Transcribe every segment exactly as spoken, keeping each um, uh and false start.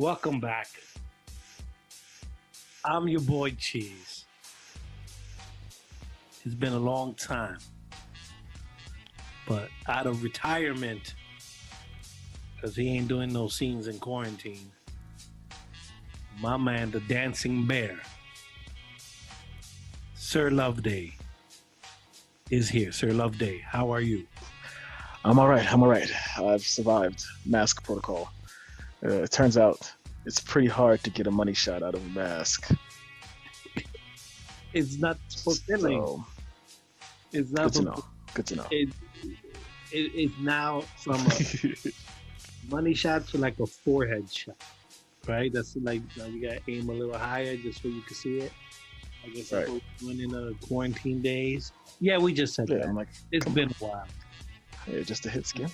Welcome back. I'm your boy Cheese. It's been a long time, but out of retirement, because he ain't doing no scenes in quarantine, my man, the Dancing Bear, Sir Loveday, is here. Sir Loveday, how are you? I'm all right. I'm all right. I've survived mask protocol. Uh, it turns out it's pretty hard to get a money shot out of a mask. It's not fulfilling. So, it's not good to know. Good to know. It, it, it's now from a money shot to like a forehead shot, right? That's like, you got to aim a little higher just so you can see it. I guess right. We're doing in the quarantine days. Yeah, we just said yeah, that. I'm like, it's been on. a while. Yeah, just a hit skin.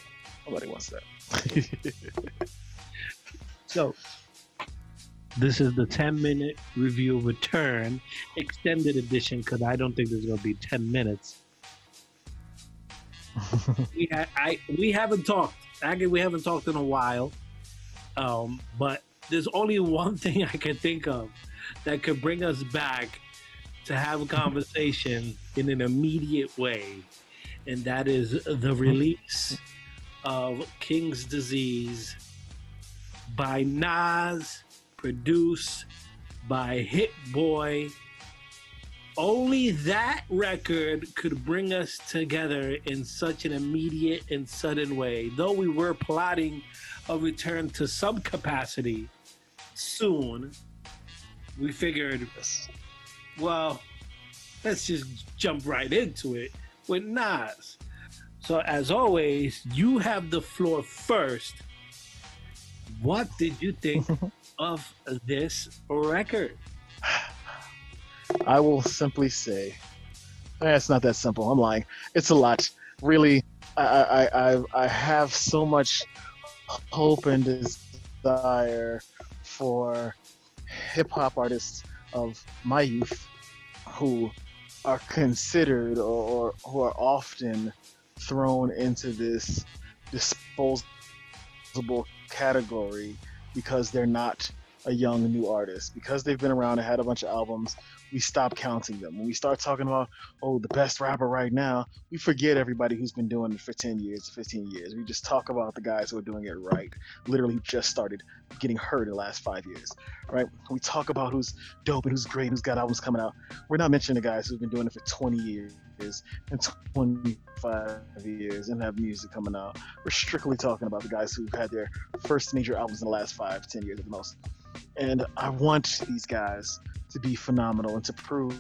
Nobody wants that. So, this is the ten minute review return, extended edition, because I don't think there's going to be ten minutes. we, ha- I, we haven't talked. Actually, we haven't talked in a while. Um, but there's only one thing I can think of that could bring us back to have a conversation in an immediate way. And that is the release of King's Disease by Nas, produced by Hit Boy. Only that record could bring us together in such an immediate and sudden way. Though we were plotting a return to some capacity soon, we figured, well, let's just jump right into it with Nas. So as always, you have the floor first. What did you think of this record? I will simply say, eh, it's not that simple. I'm lying. It's a lot. Really, I, I, I, I have so much hope and desire for hip-hop artists of my youth who are considered or, or who are often thrown into this disposable category because they're not a young new artist, because they've been around and had a bunch of albums. We stop counting them. When we start talking about, oh, the best rapper right now, we forget everybody who's been doing it for ten years, fifteen years. We just talk about the guys who are doing it right, literally just started getting heard in the last five years, right? We talk about who's dope and who's great, who's got albums coming out. We're not mentioning the guys who've been doing it for twenty years and twenty-five years and have music coming out. We're strictly talking about the guys who've had their first major albums in the last five, ten years at the most. And I want these guys to be phenomenal and to prove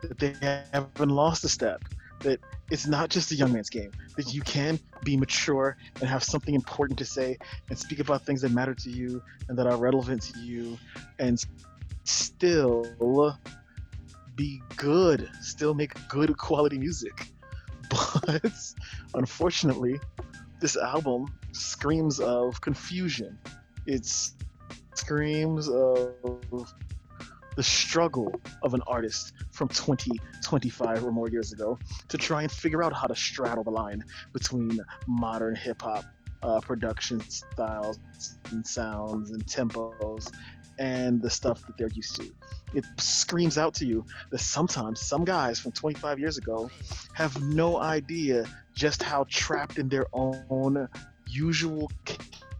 that they haven't lost a step, that it's not just a young man's game, that you can be mature and have something important to say and speak about things that matter to you and that are relevant to you and still be good, still make good quality music. But unfortunately, this album screams of confusion. It's screams of the struggle of an artist from twenty, twenty-five or more years ago to try and figure out how to straddle the line between modern hip-hop uh, production styles and sounds and tempos and the stuff that they're used to. It screams out to you that sometimes some guys from twenty-five years ago have no idea just how trapped in their own usual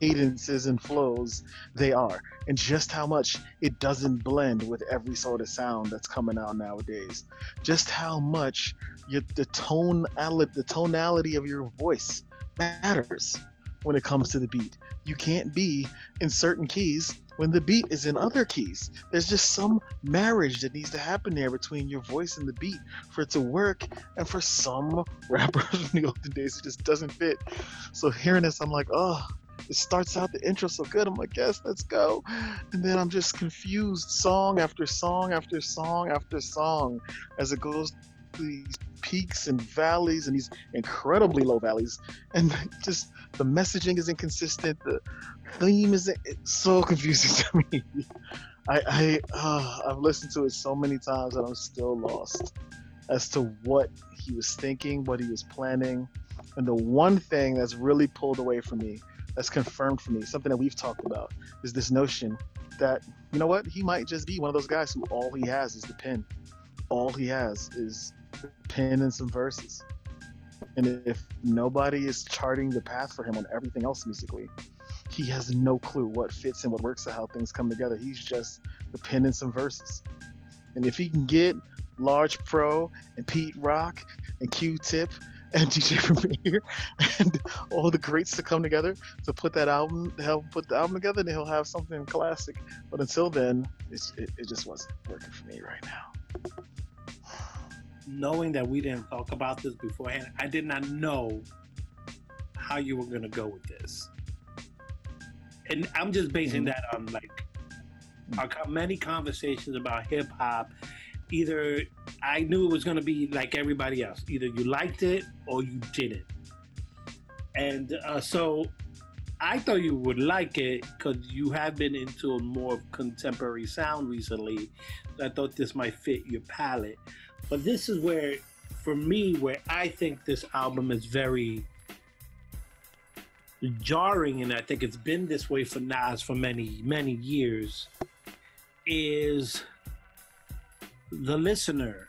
cadences and flows they are, and just how much it doesn't blend with every sort of sound that's coming out nowadays. Just how much your, the tone, the tonality of your voice matters when it comes to the beat. You can't be in certain keys when the beat is in other keys. There's just some marriage that needs to happen there between your voice and the beat for it to work, and for some rappers in the olden days it just doesn't fit. So hearing this, I'm like, oh, it starts out the intro so good. I'm like, yes, let's go. And then I'm just confused song after song after song after song as it goes through these peaks and valleys and these incredibly low valleys. And just the messaging is inconsistent. The theme is so confusing to me. I, I, uh, I've listened to it so many times that I'm still lost as to what he was thinking, what he was planning. And the one thing that's really pulled away from me that's confirmed for me, something that we've talked about, is this notion that, you know what, he might just be one of those guys who all he has is the pen. All he has is the pen and some verses. And if nobody is charting the path for him on everything else musically, he has no clue what fits and what works and how things come together. He's just the pen and some verses. And if he can get Large Pro and Pete Rock and Q-Tip and D J Premier and all the greats to come together to put that album, to help put the album together, then he'll have something classic. But until then, it's, it, it just wasn't working for me right now. Knowing that we didn't talk about this beforehand, I did not know how you were going to go with this. And I'm just basing mm-hmm. that on like our many conversations about hip hop. Either I knew it was going to be like everybody else. Either you liked it or you didn't. And uh, so I thought you would like it because you have been into a more contemporary sound recently. So I thought this might fit your palette. But this is where, for me, where I think this album is very jarring, and I think it's been this way for Nas for many, many years, is the listener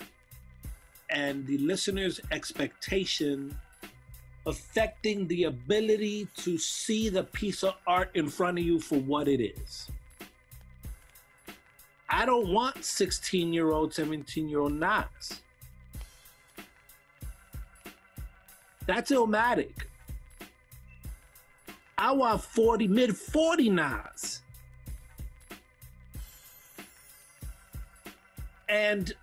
and the listener's expectation affecting the ability to see the piece of art in front of you for what it is. I don't want sixteen-year-old, seventeen-year-old Nas. That's Illmatic. I want forty, mid forty Nas. And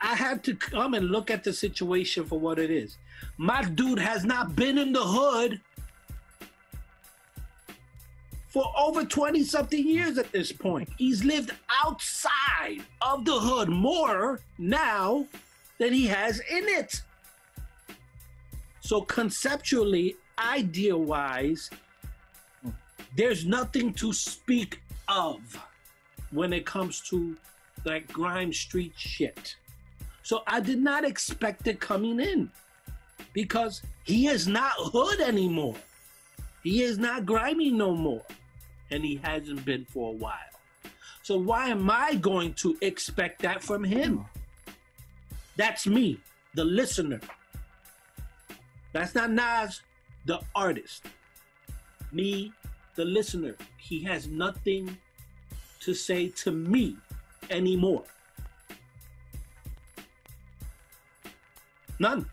I had to come and look at the situation for what it is. My dude has not been in the hood for over twenty-something years at this point. He's lived outside of the hood more now than he has in it. So conceptually, idea-wise, there's nothing to speak of when it comes to that grime street shit. So I did not expect it coming in because he is not hood anymore. He is not grimy no more. And he hasn't been for a while. So why am I going to expect that from him? That's me, the listener. That's not Nas, the artist. Me, the listener. He has nothing to say to me anymore. None.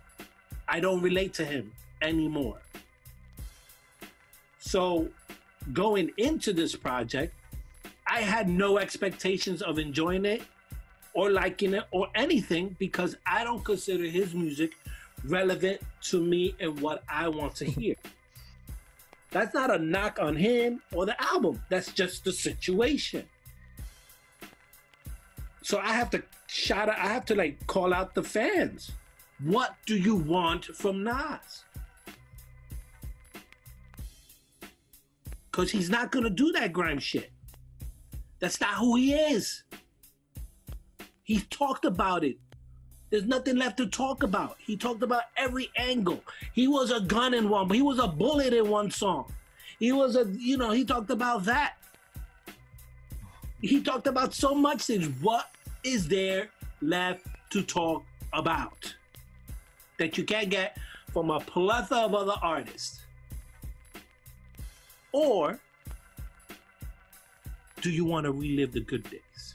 I don't relate to him anymore. So going into this project, I had no expectations of enjoying it or liking it or anything because I don't consider his music relevant to me and what I want to hear. That's not a knock on him or the album. That's just the situation. So I have to shout out, I have to like call out the fans. What do you want from Nas? Because he's not going to do that grime shit. That's not who he is. He talked about it. There's nothing left to talk about. He talked about every angle. He was a gun in one, but he was a bullet in one song. He was a, you know, he talked about that. He talked about so much things. What is there left to talk about that you can't get from a plethora of other artists? Or do you want to relive the good days?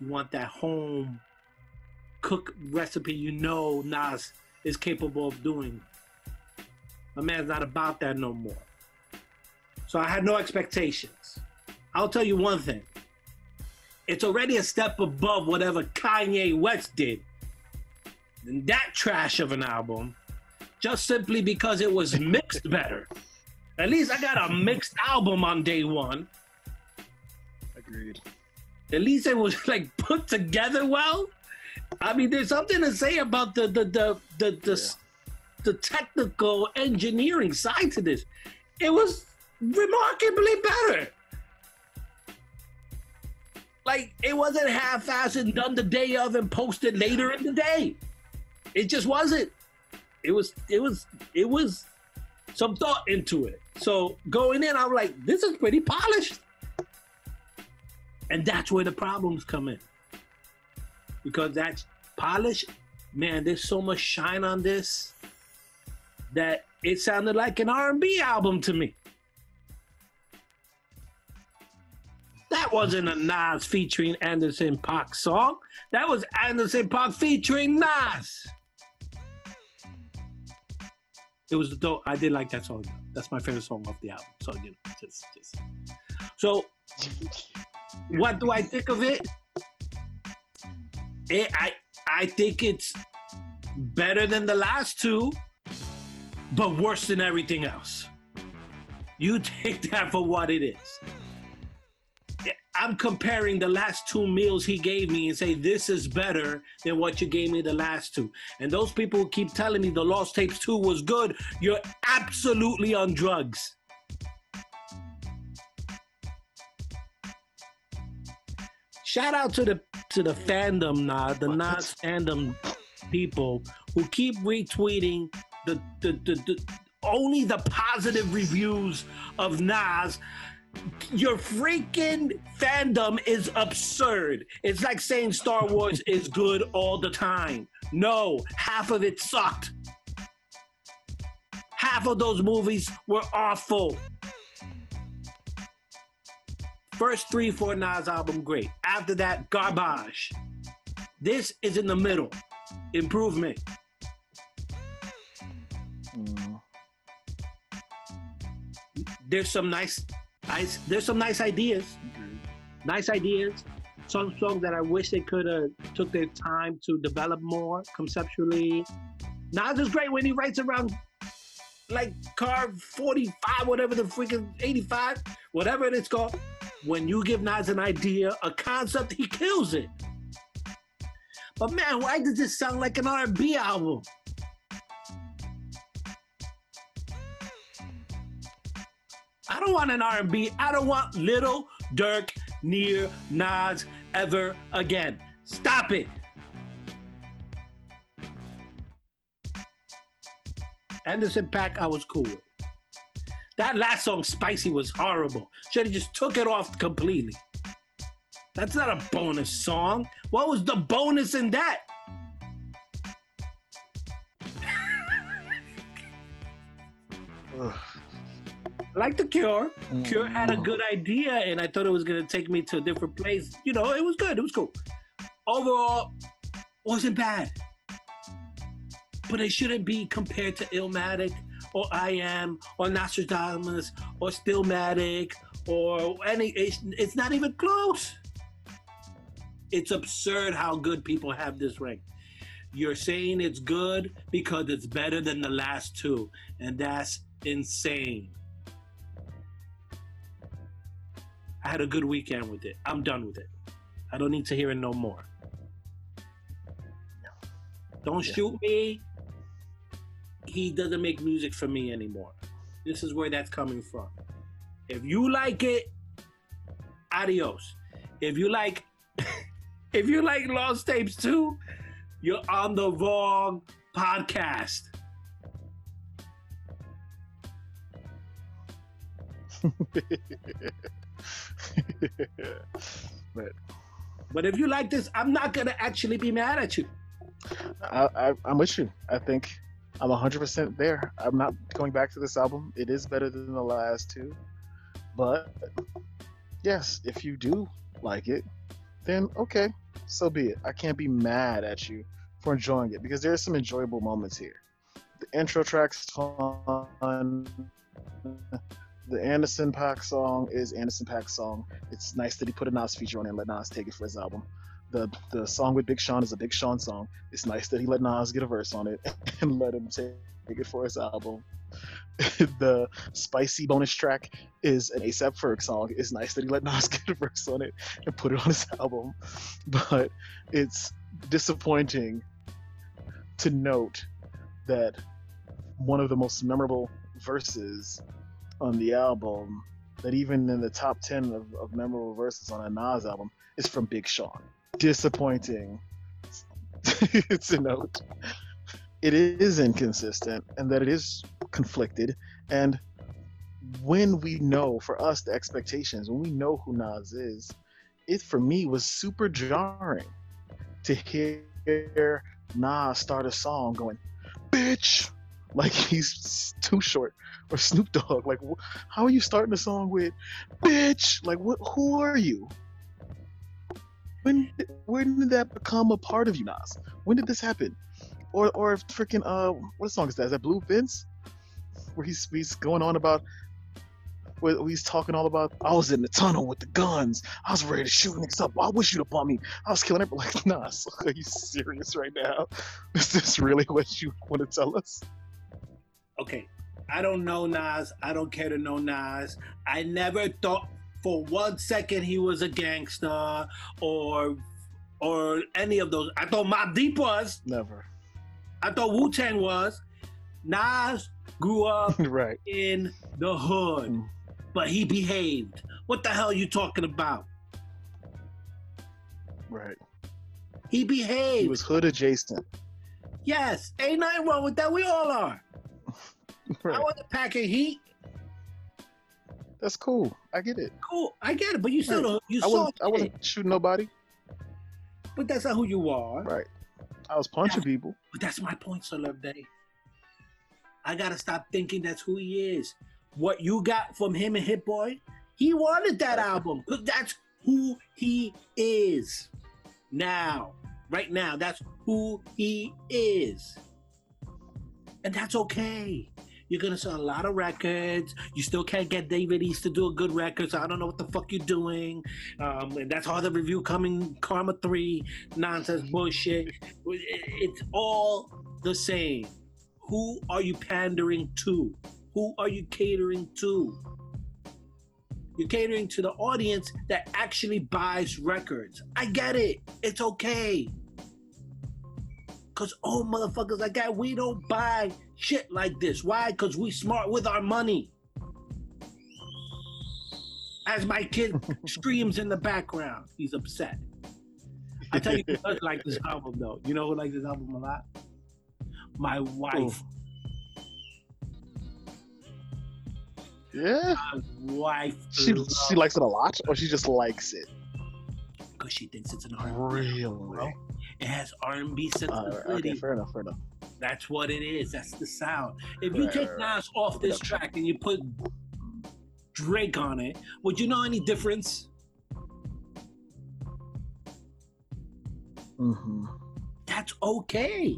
You want that home cook recipe you know Nas is capable of doing. My man's not about that no more. So I had no expectations. I'll tell you one thing. It's already a step above whatever Kanye West did. And that trash of an album, just simply because it was mixed better. At least I got a mixed album on day one. Agreed. At least it was like put together well. I mean, there's something to say about the the the the the, yeah. the technical engineering side to this. It was remarkably better. Like, it wasn't half-assed and done the day of and posted later in the day. It just wasn't. it was it was it was some thought into it. So going in, I'm like, this is pretty polished. And that's where the problems come in. Because that's polish, man, there's so much shine on this that it sounded like an R and B album to me. That wasn't a Nas featuring Anderson .Paak song. That was Anderson .Paak featuring Nas. It was dope. I did like that song. That's my favorite song off the album. So, you know, just, just. So, what do I think of it? It, I I think it's better than the last two, but worse than everything else. You take that for what it is. I'm comparing the last two meals he gave me and say, this is better than what you gave me the last two. And those people who keep telling me the Lost Tapes two was good, you're absolutely on drugs. Shout out to the to the fandom, Nas, the Nas fandom people who keep retweeting the, the, the, the only the positive reviews of Nas. Your freaking fandom is absurd. It's like saying Star Wars is good all the time. No, half of it sucked. Half of those movies were awful. First three, four Nas album, great. After that, garbage. This is in the middle. Improvement. Mm. There's some nice, nice, there's some nice ideas. Mm-hmm. Nice ideas. Some songs that I wish they could have took their time to develop more conceptually. Nas is great when he writes around like Car forty-five, whatever the freaking eighty-five, whatever it's called. When you give Nas an idea, a concept, he kills it. But man, why does this sound like an R and B album? I don't want an R and B. I don't want Lil Durk near Nas ever again. Stop it. Anderson .Paak, I was cool with. That last song, Spicy, was horrible. Should have just took it off completely. That's not a bonus song. What was the bonus in that? Like The Cure. Mm. Cure had a good idea, and I thought it was going to take me to a different place. You know, it was good. It was cool. Overall, wasn't bad. But it shouldn't be compared to Illmatic, or I Am, or Nostradamus, or Stillmatic, or any, it's, it's not even close. It's absurd how good people have this ranked. You're saying it's good because it's better than the last two, and that's insane. I had a good weekend with it. I'm done with it. I don't need to hear it no more. Don't yeah. shoot me. He doesn't make music for me anymore. This is where that's coming from. If you like it, adios. If you like, if you like Lost Tapes too, you're on the wrong podcast. but, but if you like this, I'm not gonna actually be mad at you. I, I, I'm with you. I think. I'm one hundred percent there. I'm not going back to this album. It is better than the last two. But, yes, if you do like it, then okay, so be it. I can't be mad at you for enjoying it because there are some enjoyable moments here. The intro track's fun. The Anderson .Paak song is Anderson .Paak song. It's nice that he put a Nas feature on it and let Nas take it for his album. The the song with Big Sean is a Big Sean song. It's nice that he let Nas get a verse on it and let him take it for his album. The Spicy bonus track is an A$AP Ferg song. It's nice that he let Nas get a verse on it and put it on his album. But it's disappointing to note that one of the most memorable verses on the album, that even in the top ten of, of memorable verses on a Nas album, is from Big Sean. Disappointing. It's a note. it is inconsistent and that it is conflicted. And when we know, for us, the expectations, when we know who Nas is, it for me was super jarring to hear Nas start a song going, bitch, like he's Too Short or Snoop Dogg. Like, wh- how are you starting a song with bitch? Like, what? Who are you? When did, when did that become a part of you, Nas? When did this happen? Or or freaking, uh, what song is that? Is that Blue Fence? Where he's, he's going on about, where he's talking all about, I was in the tunnel with the guns. I was ready to shoot niggas up. I wish you'd have bought me. I was killing everyone. Like, Nas, are you serious right now? Is this really what you want to tell us? Okay, I don't know Nas. I don't care to know Nas. I never thought for one second he was a gangster or or any of those. I thought Mobb Deep was. Never. I thought Wu-Tang was. Nas grew up right in the hood, but he behaved. What the hell are you talking about? Right. He behaved. He was hood adjacent. Yes, ain't nothing wrong with that. We all are. Right. I wasn't packing heat. That's cool. I get it. Cool. I get it. But you still right. you I wasn't, saw I wasn't shooting nobody. But that's not who you are. Right. I was punching that's, people. But that's my point, Celeb Day. I gotta stop thinking that's who he is. What you got from him and Hit Boy, he wanted that album. Because that's who he is. Now. Right now. That's who he is. And that's okay. You're gonna sell a lot of records. You still can't get David East to do a good record, so I don't know what the fuck you're doing. Um, and that's all the review coming, Karma three, nonsense bullshit. It's all the same. Who are you pandering to? Who are you catering to? You're catering to the audience that actually buys records. I get it. It's okay. Cause old motherfuckers like that, we don't buy shit like this. Why? Cause we smart with our money. As my kid screams in the background, he's upset. I tell you who does like this album though. You know who likes this album a lot? My wife. Yeah. My wife. She she likes it a lot, or she just likes it. Cause she thinks it's an R and B. Really? It has R and B sensibility. Uh, okay, fair enough, fair enough. That's what it is. That's the sound. If you right, take right, Nas off this track and you put Drake on it, would you know any difference? Mm-hmm. That's okay.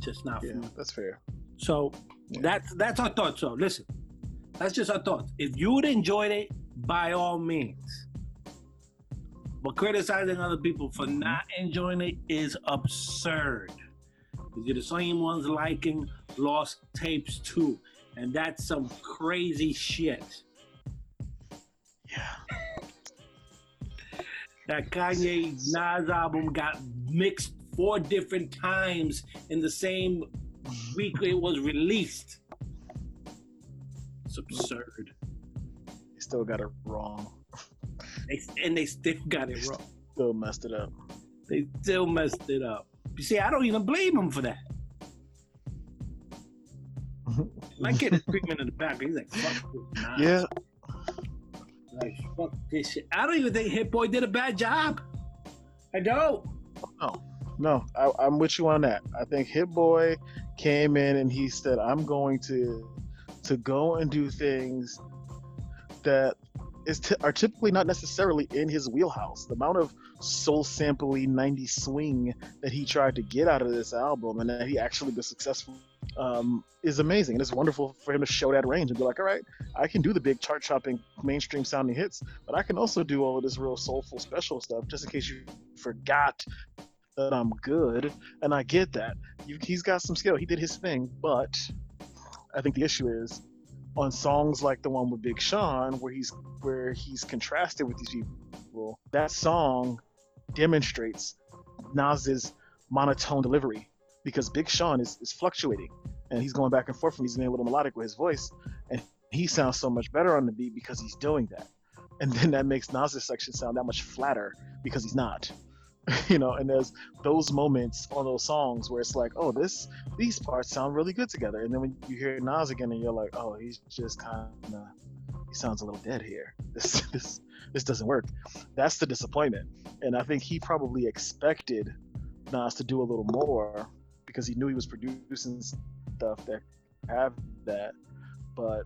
Just not yeah, for me. That's fair. So yeah. that's that's our thoughts. So listen, that's just our thoughts. If you would enjoy it, by all means. But criticizing other people for not enjoying it is absurd. You're the same ones liking Lost Tapes too, and that's some crazy shit. Yeah. That Kanye Nas album got mixed four different times in the same week it was released. It's absurd. You still got it wrong. They, and they still got it wrong. Still messed it up. They still messed it up. You see, I don't even blame them for that. My kid is screaming in the back. He's like, fuck this. Nah. Yeah. Like, fuck this shit. I don't even think Hit Boy did a bad job. I don't. No, no. I, I'm with you on that. I think Hit Boy came in and he said, I'm going to to go and do things that Is t- are typically not necessarily in his wheelhouse. The amount of soul sampley nineties swing that he tried to get out of this album and that he actually was successful um, is amazing. And it's wonderful for him to show that range and be like, all right, I can do the big chart chopping mainstream sounding hits, but I can also do all of this real soulful special stuff just in case you forgot that I'm good. And I get that. You, he's got some skill. He did his thing, but I think the issue is on songs like the one with Big Sean, where he's where he's contrasted with these people, that song demonstrates Nas's monotone delivery because Big Sean is, is fluctuating and he's going back and forth and he's being a little melodic with his voice and he sounds so much better on the beat because he's doing that. And then that makes Nas's section sound that much flatter because he's not. you know, and there's those moments on those songs where it's like, oh, this these parts sound really good together, and then when you hear Nas again and you're like, oh, he's just kind of he sounds a little dead here. This this this doesn't work. That's the disappointment, and I think he probably expected Nas to do a little more because he knew he was producing stuff that have that, but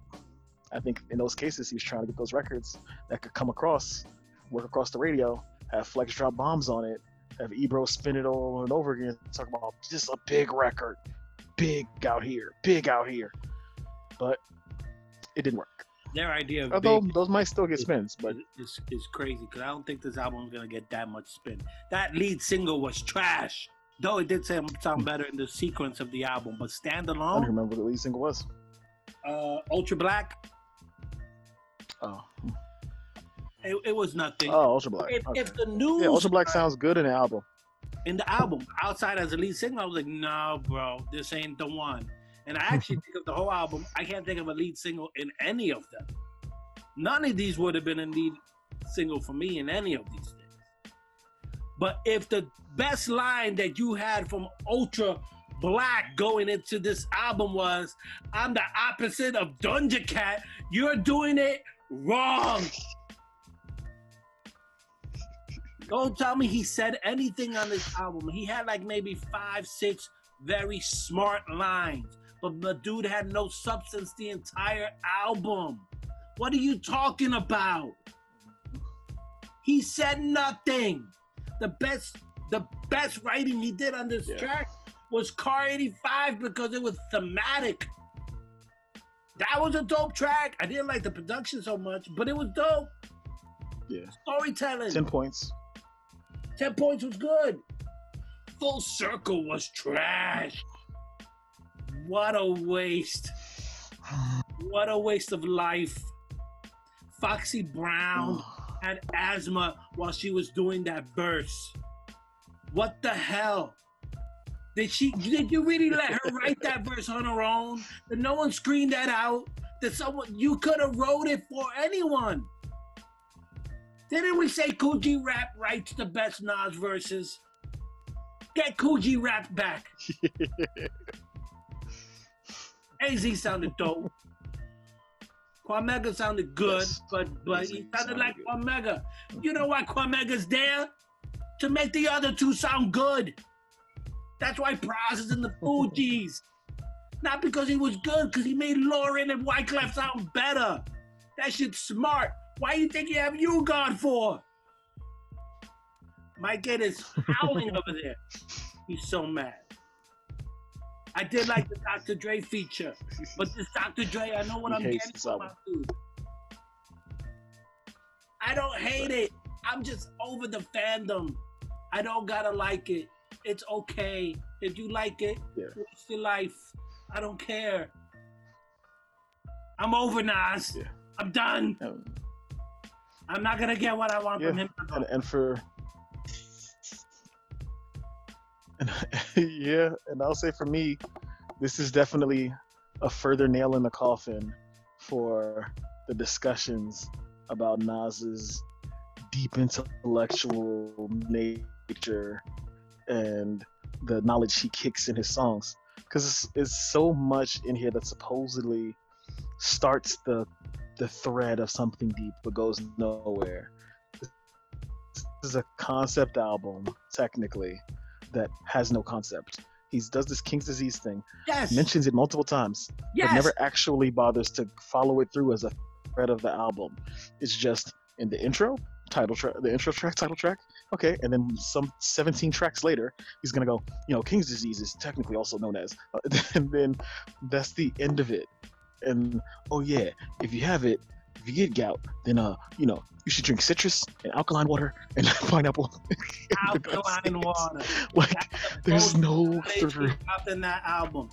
I think in those cases he was trying to get those records that could come across, work across the radio, have Flex drop bombs on it, have Ebro spin it all and over again, talk about just a big record, big out here, big out here, but it didn't work. Their idea of although big, those might still get spins, but it's it's crazy because I don't think this album is gonna get that much spin. That lead single was trash, though it did sound better in the sequence of the album. But standalone, I don't remember what the lead single was. Uh, Ultra Black. Oh. It, it was nothing. Oh, Ultra Black. If, okay. if the news, yeah, Ultra Black started, sounds good in the album. In the album, outside as a lead single, I was like, "No, bro, this ain't the one." And I actually think of the whole album, I can't think of a lead single in any of them. None of these would have been a lead single for me in any of these things. But if the best line that you had from Ultra Black going into this album was, "I'm the opposite of Thundercat," you're doing it wrong. Don't tell me he said anything on this album. He had like maybe five, six very smart lines, but the dude had no substance the entire album. What are you talking about? He said nothing. The best, the best writing he did on this yeah. track was Car eighty-five because it was thematic. That was a dope track. I didn't like the production so much, but it was dope. Yeah. Storytelling. Ten points. Ten points was good. Full Circle was trash. What a waste. What a waste of life. Foxy Brown had asthma while she was doing that verse. What the hell? Did she? Did you really let her write that verse on her own? Did no one screen that out? That someone you could have wrote it for anyone. Didn't we say Kool G Rap writes the best Nas verses? Get Kool G Rap back. A Z sounded dope. Cormega sounded good, yes. but but he sounded, sounded like Cormega. You know why Cormega's there? To make the other two sound good. That's why Pras is in the Fugees. Not because he was good, because he made Lauryn and Wyclef sound better. That shit's smart. Why you think you have you gone for? My kid is howling over there. He's so mad. I did like the Doctor Dre feature, but this Doctor Dre, I know what he I'm getting from my dude. I don't hate it. I'm just over the fandom. I don't gotta like it. It's okay. If you like it, yeah. It's your life. I don't care. I'm over Nas. Yeah. I'm done. Um, I'm not gonna get what I want yeah. from him. And, and for and, yeah, and I'll say for me, this is definitely a further nail in the coffin for the discussions about Nas's deep intellectual nature and the knowledge he kicks in his songs, because it's, it's so much in here that supposedly starts the the thread of something deep but goes nowhere. This is a concept album, technically, that has no concept. He does this King's Disease thing, yes. mentions it multiple times, yes. but never actually bothers to follow it through as a thread of the album. It's just in the intro, title track, the intro track, title track, okay, and then some seventeen tracks later, he's gonna go, you know, King's Disease is technically also known as, and then that's the end of it. And oh yeah, if you have it, if you get gout, then uh, you know, you should drink citrus and alkaline water and pineapple. Alkaline water. Like there's no through. In that album,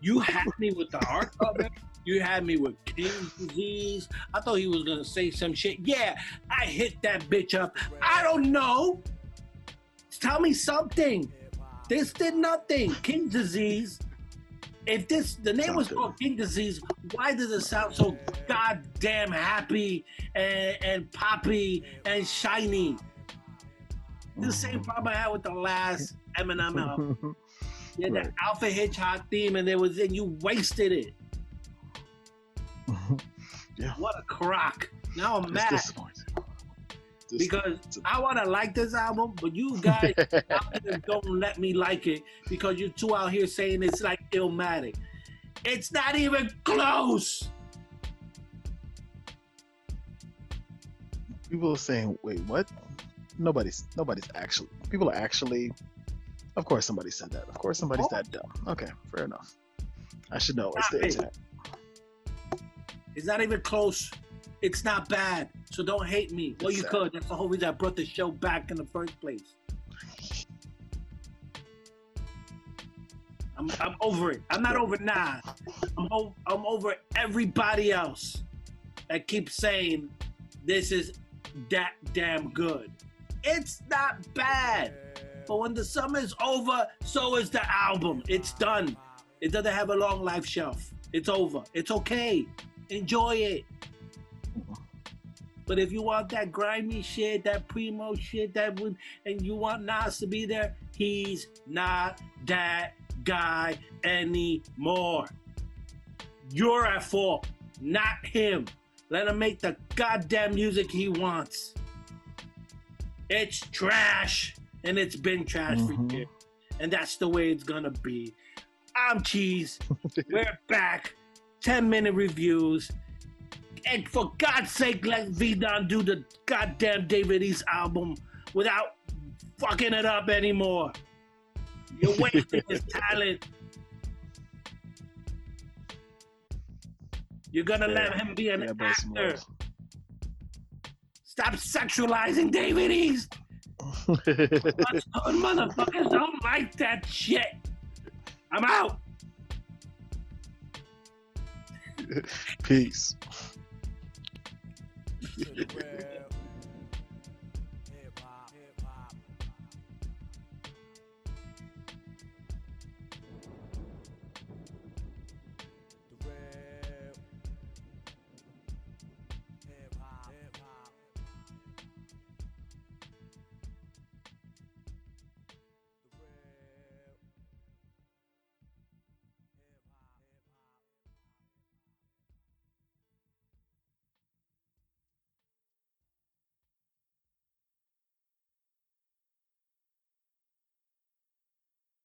you had me with the art cover. You had me with King's Disease. I thought he was gonna say some shit. Yeah, I hit that bitch up. I don't know. Tell me something. This did nothing. King's Disease. If this, the name was called King Disease, why does it sound so goddamn happy and, and poppy and shiny? the same problem I had with the last Eminem album. You had the Alfred Hitchcock theme, and there was, and you wasted it. Yeah. What a crock! Now I'm mad. It's disappointing. Just because I want to like this album, but you guys don't let me like it because you two out here saying it's like Illmatic. It's not even close. People are saying, wait, what? Nobody's nobody's actually, people are actually, of course somebody said that. Of course somebody's oh. that dumb. Okay, fair enough. I should know. It's the exact. It's not even close. It's not bad, so don't hate me. Well, you could. That's the whole reason I brought the show back in the first place. I'm I'm over it. I'm not over Nas. I'm, o- I'm over everybody else that keeps saying this is that damn good. It's not bad, but when the summer is over, so is the album. It's done. It doesn't have a long life shelf. It's over. It's okay. Enjoy it. But if you want that grimy shit, that primo shit, that would, and you want Nas to be there, he's not that guy anymore. You're at fault, not him. Let him make the goddamn music he wants. It's trash, and it's been trash mm-hmm. for years, and that's the way it's gonna be. I'm Cheese. We're back. ten minute reviews. And for God's sake, let V Don do the goddamn David East album without fucking it up anymore. You're wasting his talent. You're gonna yeah, let him be an yeah, actor. Stop sexualizing David East. Motherfuckers don't like that shit. I'm out. Peace. Yeah.